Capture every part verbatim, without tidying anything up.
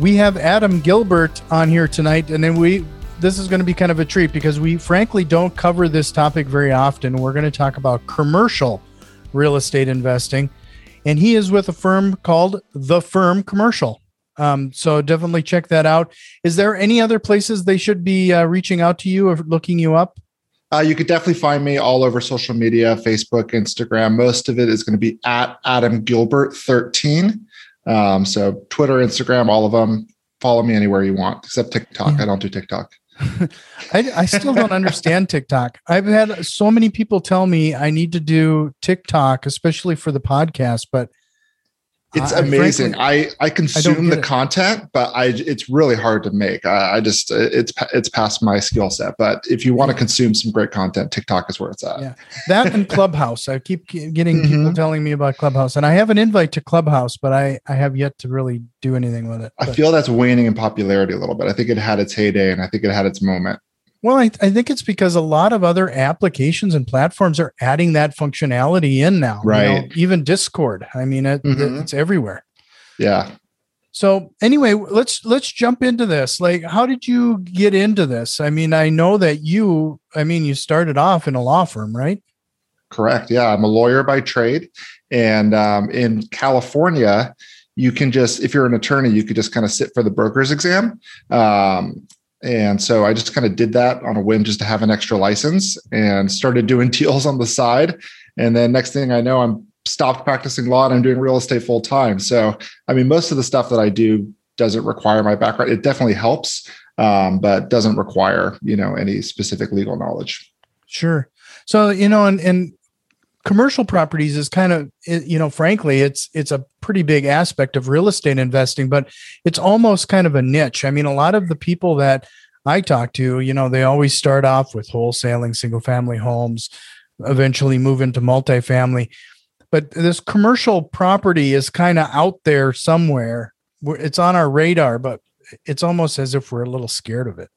We have Adam Gilbert on here tonight, and then we this is going to be kind of a treat because we frankly don't cover this topic very often. We're going to talk about commercial real estate investing, and he is with a firm called The Firm Commercial. Um, so definitely check that out. Is there any other places they should be uh, reaching out to you or looking you up? Uh, you could definitely find me all over social media, Facebook, Instagram. Most of it is going to be at Adam Gilbert thirteen. Um, so Twitter, Instagram, all of them. Follow me anywhere you want, except TikTok. Yeah. I don't do TikTok. I, I still don't understand TikTok. I've had so many people tell me I need to do TikTok, especially for the podcast, but it's I, amazing. Frankly, I, I consume I the it. content, but I, it's really hard to make. I, I just, it's, it's past my skill set, but if you want to consume some great content, TikTok is where it's at. Yeah, that and Clubhouse. I keep getting mm-hmm. people telling me about Clubhouse, and I have an invite to Clubhouse, but I, I have yet to really do anything with it. But I feel that's waning in popularity a little bit. I think it had its heyday and I think it had its moment. Well, I, I think it's because a lot of other applications and platforms are adding that functionality in now. Right. You know, even Discord. I mean, it, mm-hmm. it's everywhere. Yeah. So anyway, let's let's jump into this. Like, how did you get into this? I mean, I know that you, I mean, you started off in a law firm, right? Correct. Yeah. I'm a lawyer by trade. And um, in California, you can just, if you're an attorney, you could just kind of sit for the broker's exam. Um And so I just kind of did that on a whim just to have an extra license and started doing deals on the side. And then next thing I know, I'm stopped practicing law and I'm doing real estate full time. So, I mean, most of the stuff that I do doesn't require my background. It definitely helps, um, but doesn't require, you know, any specific legal knowledge. Sure. So, you know, and, and commercial properties is kind of, you know, frankly, it's it's a pretty big aspect of real estate investing, but it's almost kind of a niche. I mean, a lot of the people that I talk to, you know, they always start off with wholesaling single family homes, eventually move into multifamily. But this commercial property is kind of out there somewhere. It's on our radar, but it's almost as if we're a little scared of it.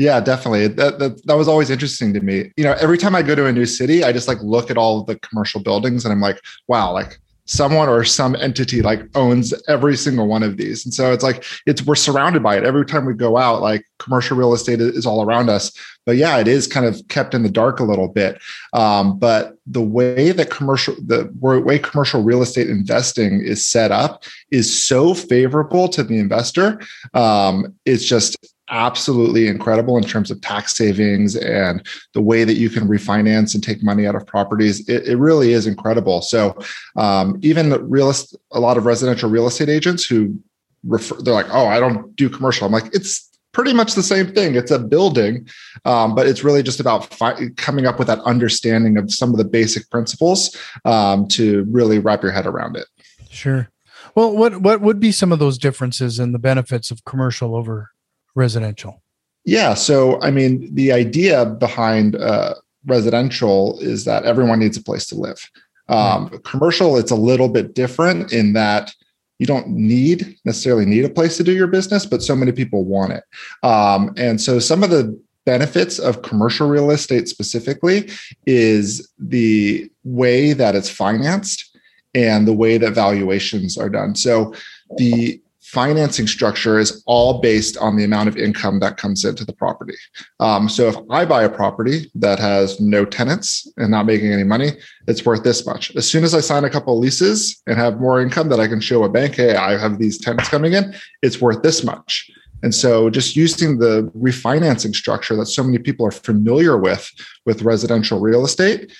Yeah, definitely. That, that that was always interesting to me. You know, every time I go to a new city, I just like look at all the commercial buildings and I'm like, wow, like someone or some entity like owns every single one of these. And so it's like, it's, we're surrounded by it. Every time we go out, like commercial real estate is all around us, but yeah, it is kind of kept in the dark a little bit. Um, but the way that commercial, the way commercial real estate investing is set up is so favorable to the investor. Um, it's just absolutely incredible in terms of tax savings and the way that you can refinance and take money out of properties. It, it really is incredible. So um, even the real estate, a lot of residential real estate agents who refer, they're like, oh, I don't do commercial. I'm like, it's pretty much the same thing. It's a building, um, but it's really just about fi- coming up with that understanding of some of the basic principles um, to really wrap your head around it. Sure. Well, what what would be some of those differences and the benefits of commercial over residential? Yeah. So, I mean, the idea behind uh, residential is that everyone needs a place to live. Um, right. Commercial, it's a little bit different in that you don't need necessarily need a place to do your business, but so many people want it. Um, and so some of the benefits of commercial real estate specifically is the way that it's financed and the way that valuations are done. So the financing structure is all based on the amount of income that comes into the property. Um, so if I buy a property that has no tenants and not making any money, it's worth this much. As soon as I sign a couple of leases and have more income that I can show a bank, hey, I have these tenants coming in, it's worth this much. And so just using the refinancing structure that so many people are familiar with, with residential real estate,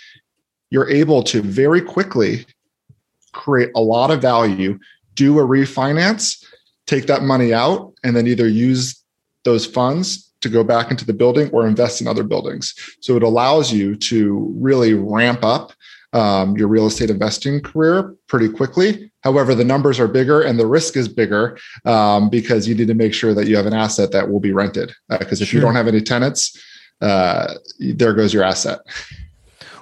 you're able to very quickly create a lot of value, do a refinance, take that money out, and then either use those funds to go back into the building or invest in other buildings. So it allows you to really ramp up um, your real estate investing career pretty quickly, However, the numbers are bigger and the risk is bigger um, because you need to make sure that you have an asset that will be rented. Because uh, if sure. you don't have any tenants, uh, there goes your asset.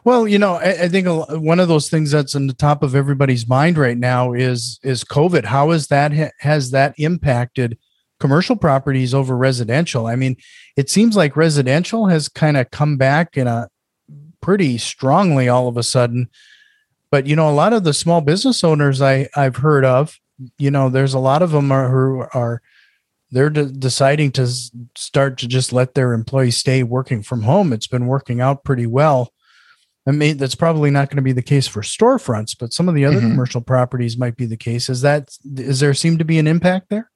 Well, you know, I, I think one of those things that's on the top of everybody's mind right now is is COVID. How is that has that impacted commercial properties over residential? I mean, it seems like residential has kind of come back in a pretty strongly all of a sudden. But, you know, a lot of the small business owners I, I've heard of, you know, there's a lot of them are, who are they're de- deciding to start to just let their employees stay working from home. It's been working out pretty well. I mean, that's probably not going to be the case for storefronts, but some of the other mm-hmm. commercial properties might be the case. Is that, is there seem to be an impact there?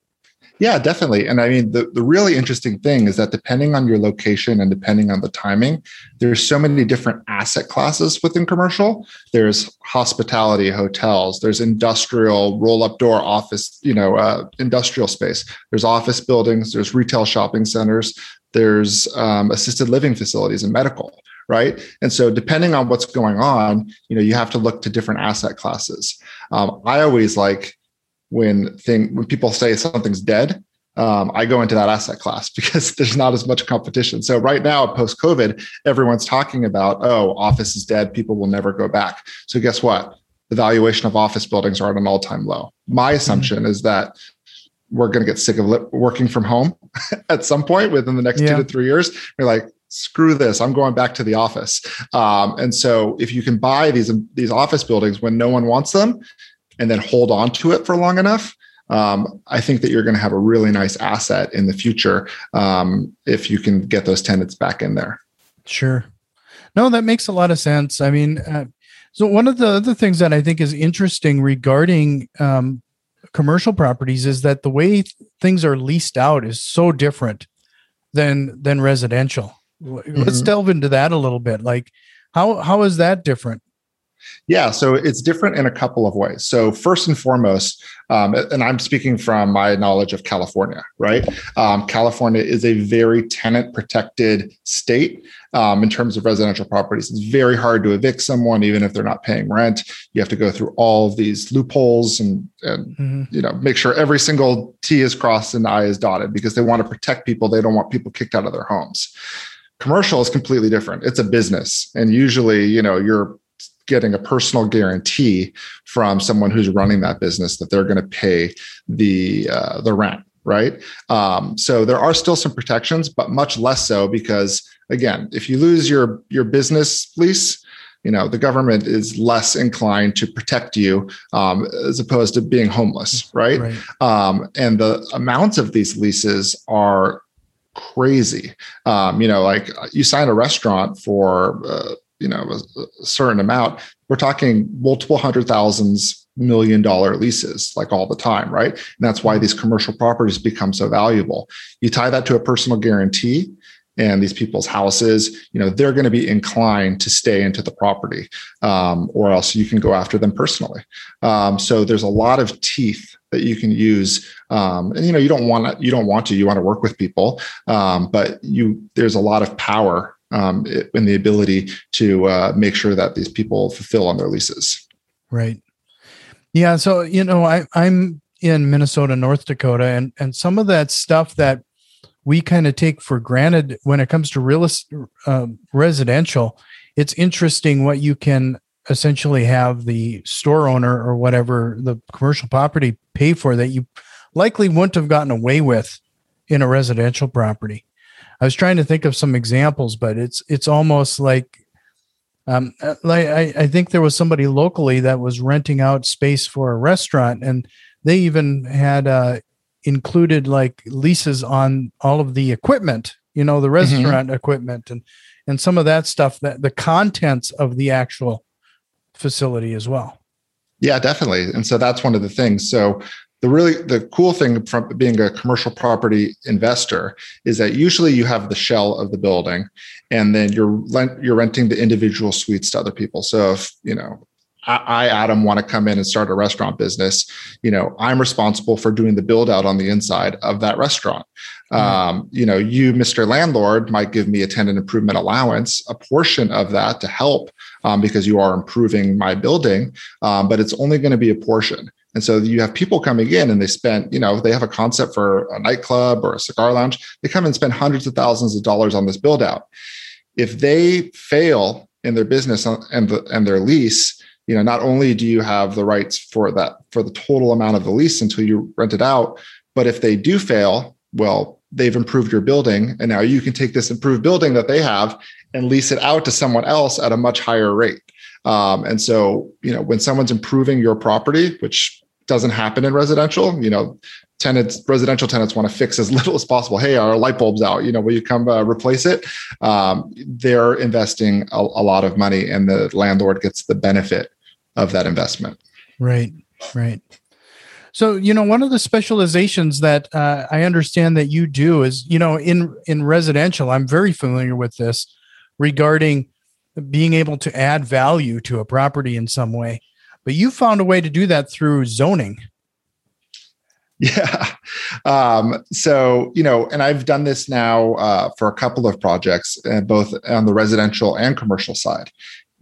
Yeah, definitely. And I mean, the, the really interesting thing is that depending on your location and depending on the timing, there's so many different asset classes within commercial. There's hospitality, hotels, there's industrial, roll-up door office, you know, uh, industrial space. There's office buildings, there's retail shopping centers, there's um, assisted living facilities and medical. Right. And so depending on what's going on, you know, you have to look to different asset classes. Um, I always like when thing when people say something's dead, um, I go into that asset class because there's not as much competition. So right now, post-COVID, everyone's talking about, oh, office is dead. People will never go back. So guess what? The valuation of office buildings are at an all-time low. My assumption mm-hmm. is that we're going to get sick of li- working from home at some point within the next yeah. two to three years. We're like, screw this, I'm going back to the office. Um, and so if you can buy these, these office buildings when no one wants them and then hold on to it for long enough, um, I think that you're going to have a really nice asset in the future um, if you can get those tenants back in there. Sure. No, that makes a lot of sense. I mean, uh, so one of the other things that I think is interesting regarding um, commercial properties is that the way things are leased out is so different than than residential. Let's mm-hmm. delve into that a little bit. Like how, how is that different? Yeah. So it's different in a couple of ways. So first and foremost, um, and I'm speaking from my knowledge of California, right? Um, California is a very tenant protected state um, in terms of residential properties. It's very hard to evict someone, even if they're not paying rent. You have to go through all of these loopholes and, and mm-hmm. you know, make sure every single T is crossed and I is dotted because they want to protect people. They don't want people kicked out of their homes. Commercial is completely different. It's a business. And usually, you know, you're getting a personal guarantee from someone who's running that business that they're going to pay the uh, the rent, right? Um, so there are still some protections, but much less so because, again, if you lose your, your business lease, you know, the government is less inclined to protect you um, as opposed to being homeless, right? right. Um, and the amounts of these leases are crazy. Um, you know, like you sign a restaurant for, uh, you know, a, a certain amount, we're talking multiple hundred thousands, million dollar leases like all the time. Right. And that's why these commercial properties become so valuable. You tie that to a personal guarantee and these people's houses, you know, they're going to be inclined to stay into the property um, or else you can go after them personally. Um, so there's a lot of teeth that you can use. Um, and, you know, you don't want to, you don't want to, you want to work with people. Um, but you, there's a lot of power um, in the ability to uh, make sure that these people fulfill on their leases. Right. Yeah. So, you know, I, I'm in Minnesota, North Dakota, and, and some of that stuff that we kind of take for granted when it comes to real uh, residential, it's interesting what you can essentially have the store owner or whatever the commercial property pay for that you likely wouldn't have gotten away with in a residential property. I was trying to think of some examples, but it's it's almost like, um, like I, I think there was somebody locally that was renting out space for a restaurant, and they even had uh, included like leases on all of the equipment, you know, the restaurant mm-hmm. equipment and and some of that stuff, that the contents of the actual facility as well. Yeah, definitely. And so that's one of the things. So the really, the cool thing from being a commercial property investor is that usually you have the shell of the building and then you're lent, you're renting the individual suites to other people. So if, you know, I, Adam, want to come in and start a restaurant business, you know, I'm responsible for doing the build out on the inside of that restaurant. Um, you know, you, Mister Landlord, might give me a tenant improvement allowance, a portion of that to help um, because you are improving my building, um, but it's only going to be a portion. And so you have people coming in and they spend, you know, they have a concept for a nightclub or a cigar lounge. They come and spend hundreds of thousands of dollars on this build out. If they fail in their business and the, and their lease, you know, not only do you have the rights for that, for the total amount of the lease until you rent it out, but if they do fail, well, they've improved your building. And now you can take this improved building that they have and lease it out to someone else at a much higher rate. Um, and so, you know, when someone's improving your property, which doesn't happen in residential, you know, tenants, residential tenants want to fix as little as possible. Hey, our light bulb's out, you know, will you come uh, replace it? Um, they're investing a, a lot of money and the landlord gets the benefit of that investment. Right, right. So, you know, one of the specializations that uh, I understand that you do is, you know, in, in residential, I'm very familiar with this regarding being able to add value to a property in some way, but you found a way to do that through zoning. Yeah. Um, so, you know, and I've done this now uh, for a couple of projects, uh, both on the residential and commercial side.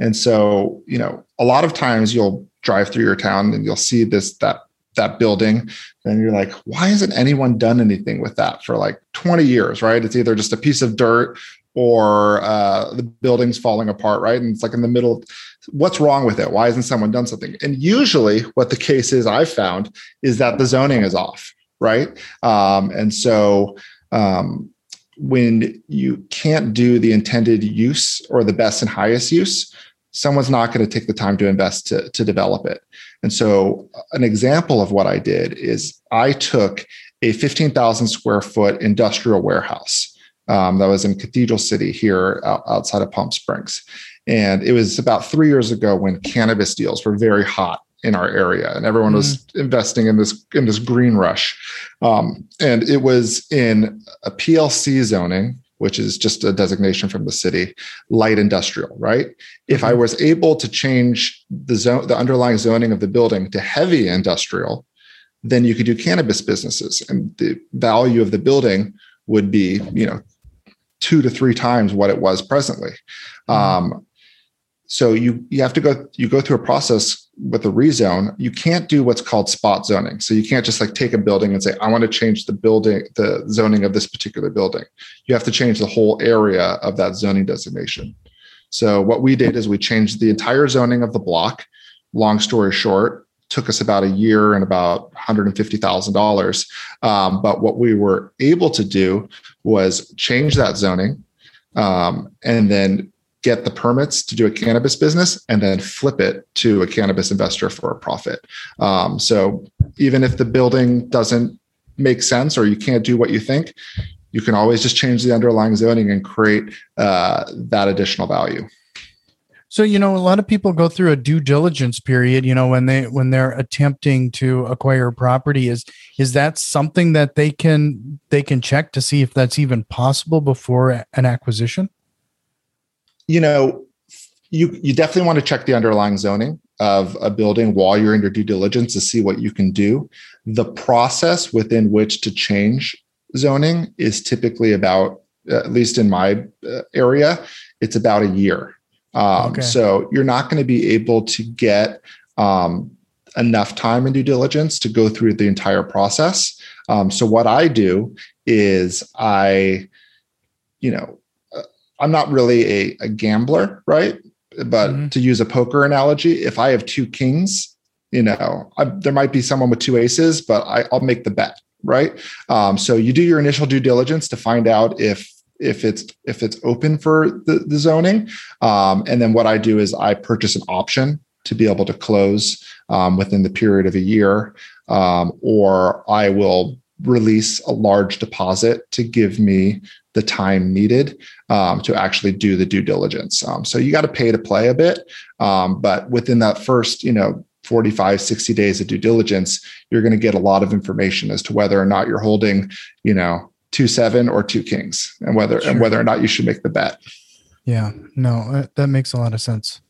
And so, you know, a lot of times you'll drive through your town and you'll see this, that, that building. And you're like, why hasn't anyone done anything with that for like twenty years, right? It's either just a piece of dirt or uh, the building's falling apart, right? And it's like in the middle, what's wrong with it? Why hasn't someone done something? And usually what the case is I've found is that the zoning is off, right? Um, and so um, when you can't do the intended use or the best and highest use, someone's not going to take the time to invest to, to develop it. And so an example of what I did is I took a fifteen thousand square foot industrial warehouse Um, that was in Cathedral City here out, outside of Palm Springs. And it was about three years ago when cannabis deals were very hot in our area and everyone mm. was investing in this, in this green rush. Um, and it was in a P L C zoning, which is just a designation from the city, light industrial, right? Mm-hmm. If I was able to change the zone, the underlying zoning of the building to heavy industrial, then you could do cannabis businesses and the value of the building would be, you know, two to three times what it was presently. Um, so you you have to go, you go through a process with a rezone. You can't do what's called spot zoning. So you can't just like take a building and say, I want to change the building, the zoning of this particular building. You have to change the whole area of that zoning designation. So what we did is we changed the entire zoning of the block. Long story short, took us about a year and about one hundred fifty thousand dollars. Um, but what we were able to do was change that zoning um, and then get the permits to do a cannabis business and then flip it to a cannabis investor for a profit. Um, so even if the building doesn't make sense or you can't do what you think, you can always just change the underlying zoning and create uh, that additional value. So, you know, a lot of people go through a due diligence period, you know, when they when they're attempting to acquire property. Is is that something that they can they can check to see if that's even possible before an acquisition? You know, you you definitely want to check the underlying zoning of a building while you're in your due diligence to see what you can do. The process within which to change zoning is typically about, at least in my area, it's about a year. Um, okay. So you're not going to be able to get um, enough time in due diligence to go through the entire process. Um, so what I do is I, you know, I'm not really a, a gambler, right? But mm-hmm. to use a poker analogy, if I have two kings, you know, I, there might be someone with two aces, but I, I'll make the bet, right? Um, so you do your initial due diligence to find out if if it's if it's open for the, the zoning. Um, and then what I do is I purchase an option to be able to close um, within the period of a year, um, or I will release a large deposit to give me the time needed um, to actually do the due diligence. Um, so you got to pay to play a bit, um, but within that first, you know, forty-five, sixty days of due diligence, you're going to get a lot of information as to whether or not you're holding, you know, two seven or two kings, and whether sure. and whether or not you should make the bet. Yeah, no, that makes a lot of sense.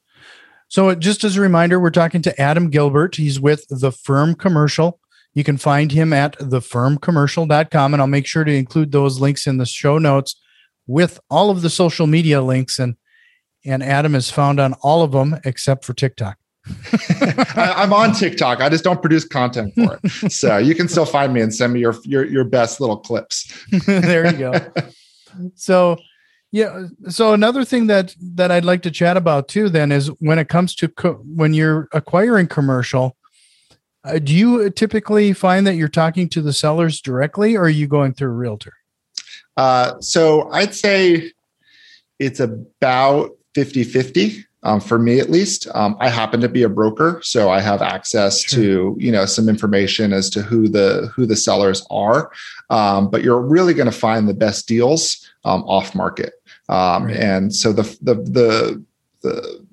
So just as a reminder, we're talking to Adam Gilbert. He's with The Firm Commercial. You can find him at the firm commercial dot com, and I'll make sure to include those links in the show notes with all of the social media links. And, and Adam is found on all of them except for TikTok. I, I'm on TikTok. I just don't produce content for it. So you can still find me and send me your your, your best little clips. There you go. So yeah. So another thing that, that I'd like to chat about too, then, is when it comes to co- when you're acquiring commercial, uh, do you typically find that you're talking to the sellers directly, or are you going through a realtor? Uh, so I'd say it's about fifty-fifty. Um, for me, at least, um, I happen to be a broker, so I have access sure. to, you know, some information as to who the who the sellers are. Um, but you're really going to find the best deals um, off market, um, right. and so the the the the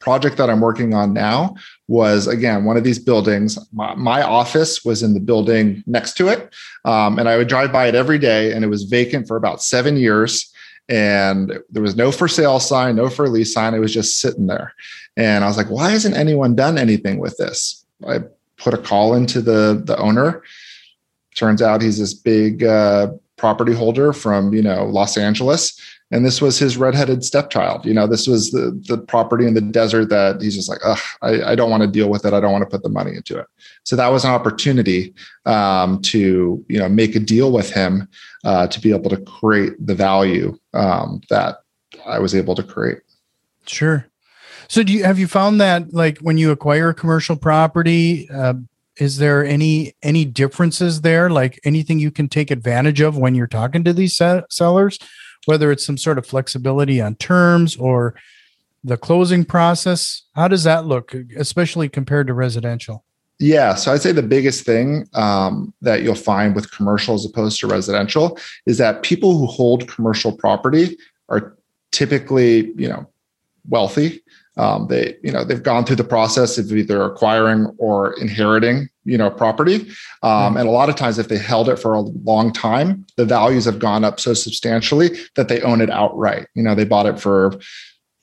project that I'm working on now was, again, one of these buildings. My, my office was in the building next to it, um, and I would drive by it every day, and it was vacant for about seven years. And there was no for sale sign, no for lease sign. It was just sitting there. And I was like, why hasn't anyone done anything with this? I put a call into the, the owner. Turns out he's this big uh, property holder from, you know, Los Angeles. And this was his redheaded stepchild. You know, this was the, the property in the desert that he's just like, ugh, I, I don't want to deal with it. I don't want to put the money into it. So that was an opportunity um, to, you know, make a deal with him uh, to be able to create the value um, that I was able to create. Sure. So do you, have you found that, like, when you acquire a commercial property, uh, is there any, any differences there? Like, anything you can take advantage of when you're talking to these se- sellers? Whether it's some sort of flexibility on terms or the closing process, how does that look, especially compared to residential? Yeah, so I'd say the biggest thing um, that you'll find with commercial as opposed to residential is that people who hold commercial property are typically, you know, wealthy. Um, they, you know, they've gone through the process of either acquiring or inheriting, you know, property. Um, mm. And a lot of times, if they held it for a long time, the values have gone up so substantially that they own it outright. You know, they bought it for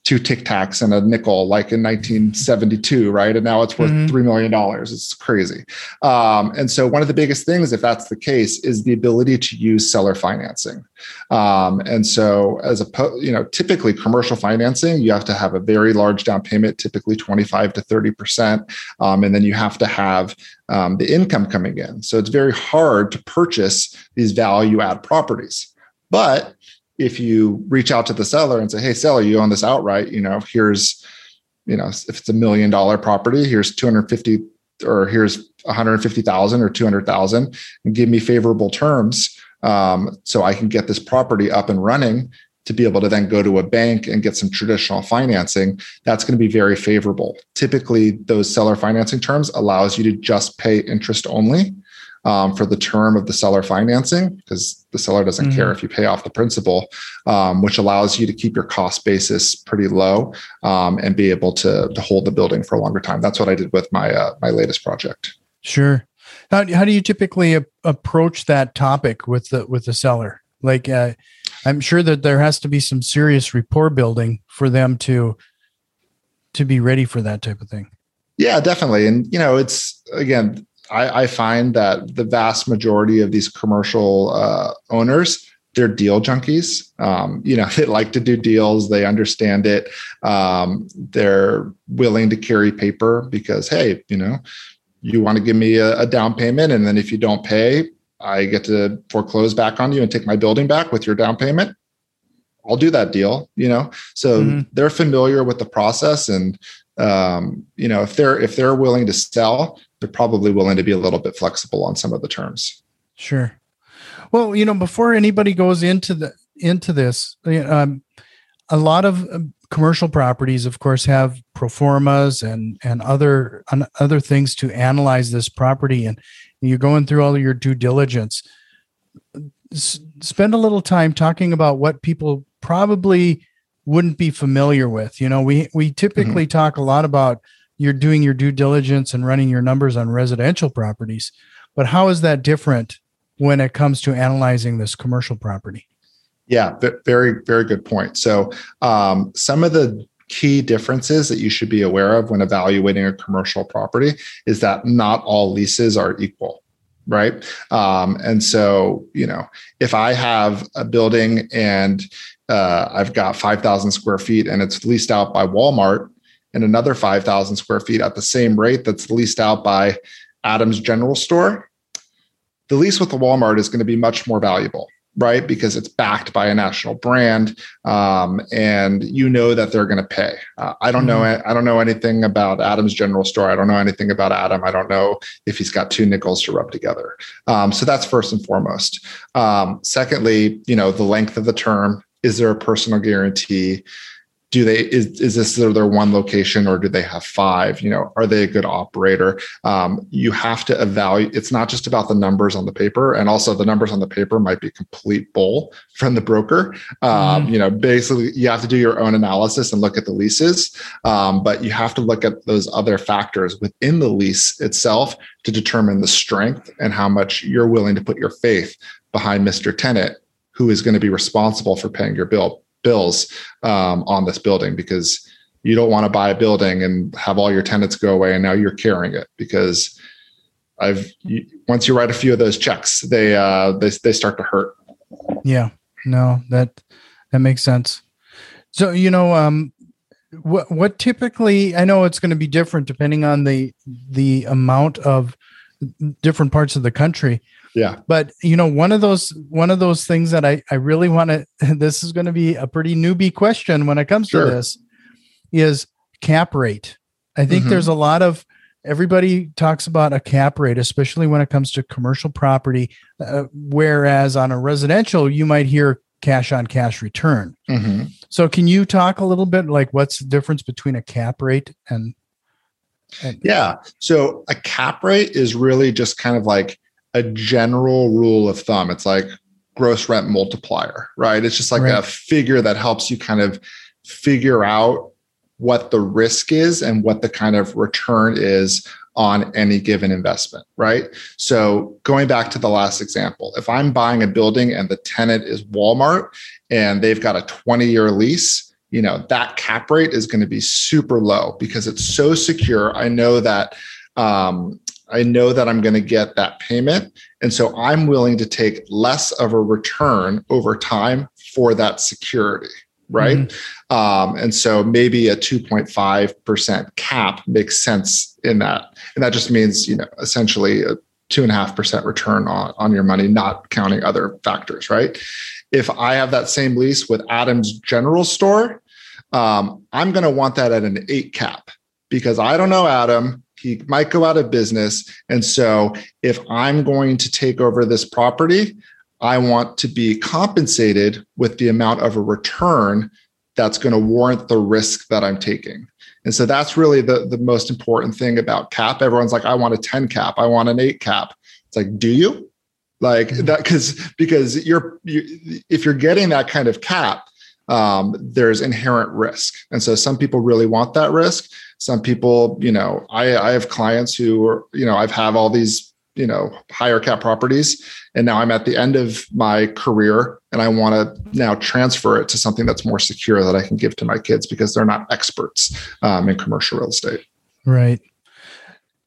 two Tic Tacs and a nickel, like in nineteen seventy-two, right? And now it's worth mm-hmm. three million dollars. It's crazy. Um, and so one of the biggest things, if that's the case, is the ability to use seller financing. Um, and so as a, po- you know, typically commercial financing, you have to have a very large down payment, typically twenty-five to thirty percent. Um, and then you have to have um, the income coming in. So it's very hard to purchase these value add properties. But if you reach out to the seller and say, hey, seller, you own this outright, you know, here's, you know, if it's a million dollar property, here's two hundred fifty or here's one hundred fifty thousand or two hundred thousand, and give me favorable terms um, so I can get this property up and running to be able to then go to a bank and get some traditional financing, that's going to be very favorable. Typically, those seller financing terms allows you to just pay interest only. Um, for the term of the seller financing, because the seller doesn't mm-hmm. care if you pay off the principal, um, which allows you to keep your cost basis pretty low um, and be able to, to hold the building for a longer time. That's what I did with my uh, my latest project. Sure. How how do you typically a- approach that topic with the with the seller? Like, uh, I'm sure that there has to be some serious rapport building for them to to be ready for that type of thing. Yeah, definitely. And you know, it's again. I, I find that the vast majority of these commercial uh, owners, they're deal junkies. Um, you know, they like to do deals. They understand it. Um, they're willing to carry paper because, hey, you know, you want to give me a, a down payment. And then if you don't pay, I get to foreclose back on you and take my building back with your down payment. I'll do that deal, you know? So mm-hmm. they're familiar with the process. And, um, you know, if they're, if they're willing to sell, they're probably willing to be a little bit flexible on some of the terms. Sure. Well, you know, before anybody goes into the into this, um, a lot of commercial properties, of course, have pro formas and and other and other things to analyze this property, and you're going through all of your due diligence. S- spend a little time talking about what people probably wouldn't be familiar with. You know, we we typically mm-hmm. talk a lot about you're doing your due diligence and running your numbers on residential properties, but how is that different when it comes to analyzing this commercial property? Yeah, very, very good point. So um, some of the key differences that you should be aware of when evaluating a commercial property is that not all leases are equal, right? Um, and so, you know, if I have a building and uh, I've got five thousand square feet and it's leased out by Walmart, and another five thousand square feet at the same rate that's leased out by Adam's General Store, the lease with the Walmart is going to be much more valuable, right? Because it's backed by a national brand, um, and you know that they're going to pay. Uh, I don't know. I don't know anything about Adam's General Store. I don't know anything about Adam. I don't know if he's got two nickels to rub together. Um, so that's first and foremost. Um, secondly, you know, the length of the term. Is there a personal guarantee? Do they, is, is this their one location or do they have five? You know, are they a good operator? Um, you have to evaluate. It's not just about the numbers on the paper. And also the numbers on the paper might be complete bull from the broker. Um, mm-hmm. You know, basically you have to do your own analysis and look at the leases. Um, but you have to look at those other factors within the lease itself to determine the strength and how much you're willing to put your faith behind Mister Tenant, who is going to be responsible for paying your bill. bills um, on this building, because you don't want to buy a building and have all your tenants go away and now you're carrying it, because I've you, once you write a few of those checks, they uh, they they start to hurt. Yeah, no, that that makes sense. So you know, um, what what typically, I know it's going to be different depending on the the amount of different parts of the country. Yeah. But you know, one of those, one of those things that I, I really want to, this is going to be a pretty newbie question when it comes sure. to this, is cap rate. I think mm-hmm. there's a lot of, everybody talks about a cap rate, especially when it comes to commercial property. Uh, whereas on a residential, you might hear cash on cash return. Mm-hmm. So can you talk a little bit like what's the difference between a cap rate and, and yeah. So a cap rate is really just kind of like a general rule of thumb. It's like gross rent multiplier, right? It's just like right. a figure that helps you kind of figure out what the risk is and what the kind of return is on any given investment, right? So going back to the last example, if I'm buying a building and the tenant is Walmart and they've got a twenty-year lease, you know, that cap rate is going to be super low because it's so secure. I know that, um, I know that I'm going to get that payment. And so I'm willing to take less of a return over time for that security, right? Mm-hmm. Um, and so maybe a two point five percent cap makes sense in that. And that just means, you know, essentially a two and a half percent return on, on your money, not counting other factors, right? If I have that same lease with Adam's General Store, um, I'm going to want that at an eight cap because I don't know Adam. He might go out of business. And so if I'm going to take over this property, I want to be compensated with the amount of a return that's going to warrant the risk that I'm taking. And so that's really the, the most important thing about cap. Everyone's like, I want a ten cap. I want an eight cap. It's like, do you? Like that? Because, because you're, you, if you're getting that kind of cap, um, there's inherent risk. And so some people really want that risk. Some people, you know, I, I have clients who are, you know, I've have all these, you know, higher cap properties, and now I'm at the end of my career and I want to now transfer it to something that's more secure that I can give to my kids because they're not experts um, in commercial real estate. Right.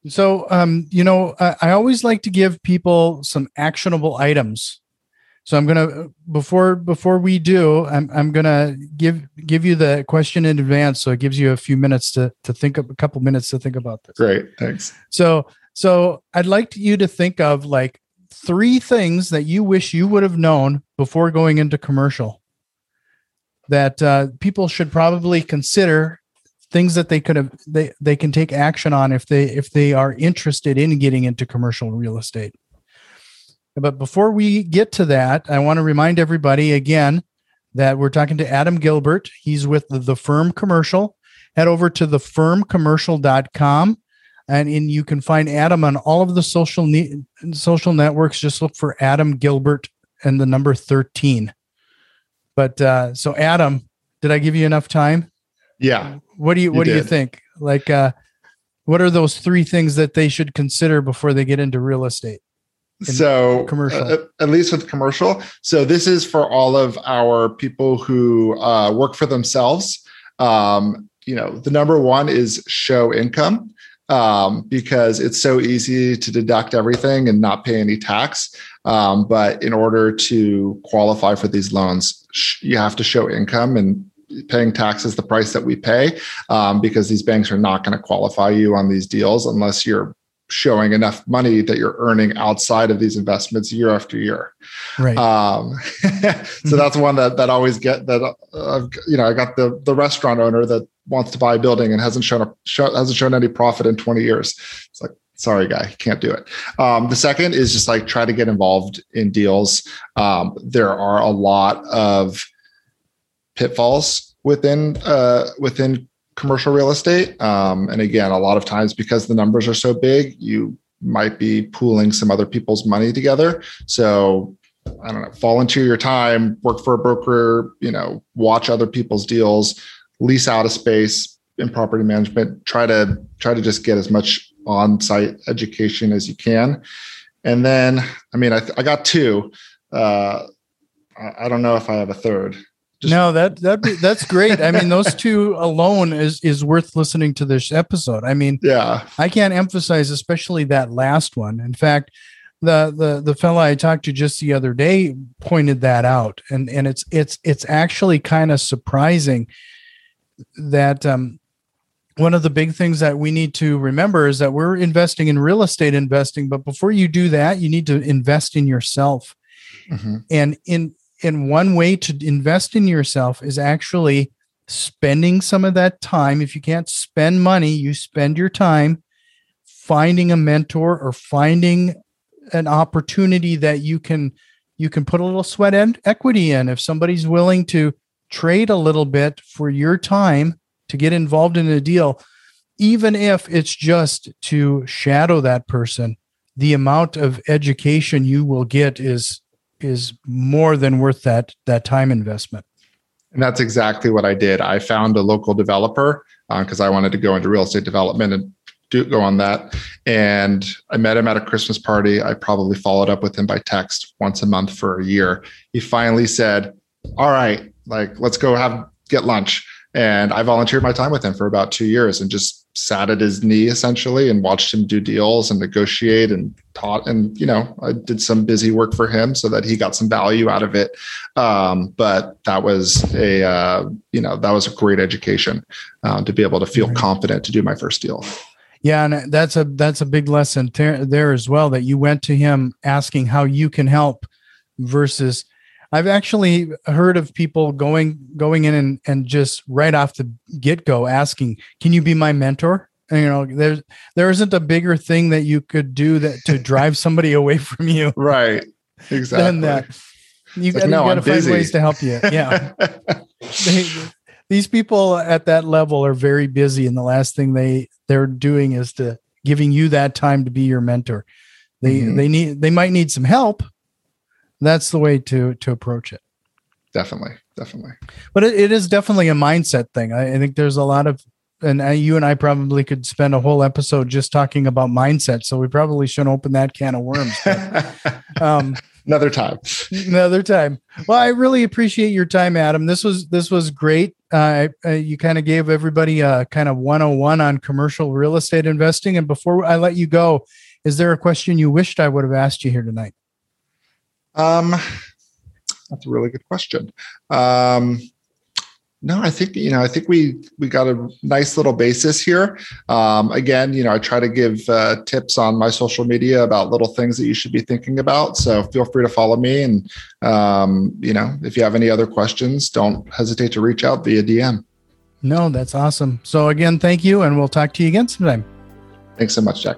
So, um, you know, I, I always like to give people some actionable items. So I'm going to, before, before we do, I'm, I'm going to give, give you the question in advance. So it gives you a few minutes to, to think of a couple minutes to think about this. Great. Thanks. So, so I'd like you to think of like three things that you wish you would have known before going into commercial that uh, people should probably consider, things that they could have, they, they can take action on if they, if they are interested in getting into commercial real estate. But before we get to that, I want to remind everybody again that we're talking to Adam Gilbert. He's with the, the Firm Commercial. Head over to the firm commercial dot com, and in, you can find Adam on all of the social ne- social networks. Just look for Adam Gilbert and the number thirteen. But uh, so, Adam, did I give you enough time? Yeah. What do you What you do did. you think? Like, uh, what are those three things that they should consider before they get into real estate? So commercial, uh, at least with commercial. So this is for all of our people who uh, work for themselves. Um, you know, the number one is show income um, because it's so easy to deduct everything and not pay any tax. Um, but in order to qualify for these loans, sh- you have to show income, and paying taxes the price that we pay, um, because these banks are not going to qualify you on these deals unless you're showing enough money that you're earning outside of these investments year after year. Right. Um, so that's one that that always get that, uh, you know, I got the the restaurant owner that wants to buy a building and hasn't shown a show, hasn't shown any profit in twenty years. It's like, sorry, guy, you can't do it. Um, the second is just like try to get involved in deals. Um, there are a lot of pitfalls within uh, within commercial real estate. Um, and again, a lot of times because the numbers are so big, you might be pooling some other people's money together. So I don't know, volunteer your time, work for a broker, you know, watch other people's deals, lease out a space in property management, try to try to just get as much on-site education as you can. And then, I mean, I, th- I got two, uh, I, I don't know if I have a third. Just no, that that that's great. I mean, those two alone is is worth listening to this episode. I mean, yeah, I can't emphasize especially that last one. In fact, the the the fella I talked to just the other day pointed that out, and and it's it's it's actually kind of surprising that um, one of the big things that we need to remember is that we're investing in real estate investing, but before you do that, you need to invest in yourself, mm-hmm. and in. And one way to invest in yourself is actually spending some of that time. If you can't spend money, you spend your time finding a mentor or finding an opportunity that you can you can put a little sweat and equity in. If somebody's willing to trade a little bit for your time to get involved in a deal, even if it's just to shadow that person, the amount of education you will get is is more than worth that that time investment. And that's exactly what I did. I found a local developer because uh, I wanted to go into real estate development and do go on that. And I met him at a Christmas party. I probably followed up with him by text once a month for a year. He finally said, all right, like, let's go have get lunch. And I volunteered my time with him for about two years and just sat at his knee essentially and watched him do deals and negotiate and taught. And, you know, I did some busy work for him so that he got some value out of it. Um, but that was a, uh, you know, that was a great education uh, to be able to feel right. confident to do my first deal. Yeah. And that's a, that's a big lesson there, there as well, that you went to him asking how you can help versus I've actually heard of people going going in and, and just right off the get-go asking, can you be my mentor? And, you know, there's, there isn't a bigger thing that you could do that to drive somebody away from you. Right. Exactly. Than that. You got no, to find busy. ways to help you. Yeah. they, these people at that level are very busy. And the last thing they, they're doing is to giving you that time to be your mentor. They mm-hmm. they need they might need some help. That's the way to to approach it. Definitely, definitely. But it, it is definitely a mindset thing. I, I think there's a lot of, and I, you and I probably could spend a whole episode just talking about mindset. So we probably shouldn't open that can of worms. But, um, another time. Another time. Well, I really appreciate your time, Adam. This was this was great. Uh, I, uh, you kind of gave everybody a kind of one oh one on commercial real estate investing. And before I let you go, is there a question you wished I would have asked you here tonight? Um, that's a really good question. Um, no, I think, you know, I think we, we got a nice little basis here. Um, again, you know, I try to give, uh, tips on my social media about little things that you should be thinking about. So feel free to follow me. And, um, you know, if you have any other questions, don't hesitate to reach out via D M. No, that's awesome. So again, thank you. And we'll talk to you again sometime. Thanks so much, Jack.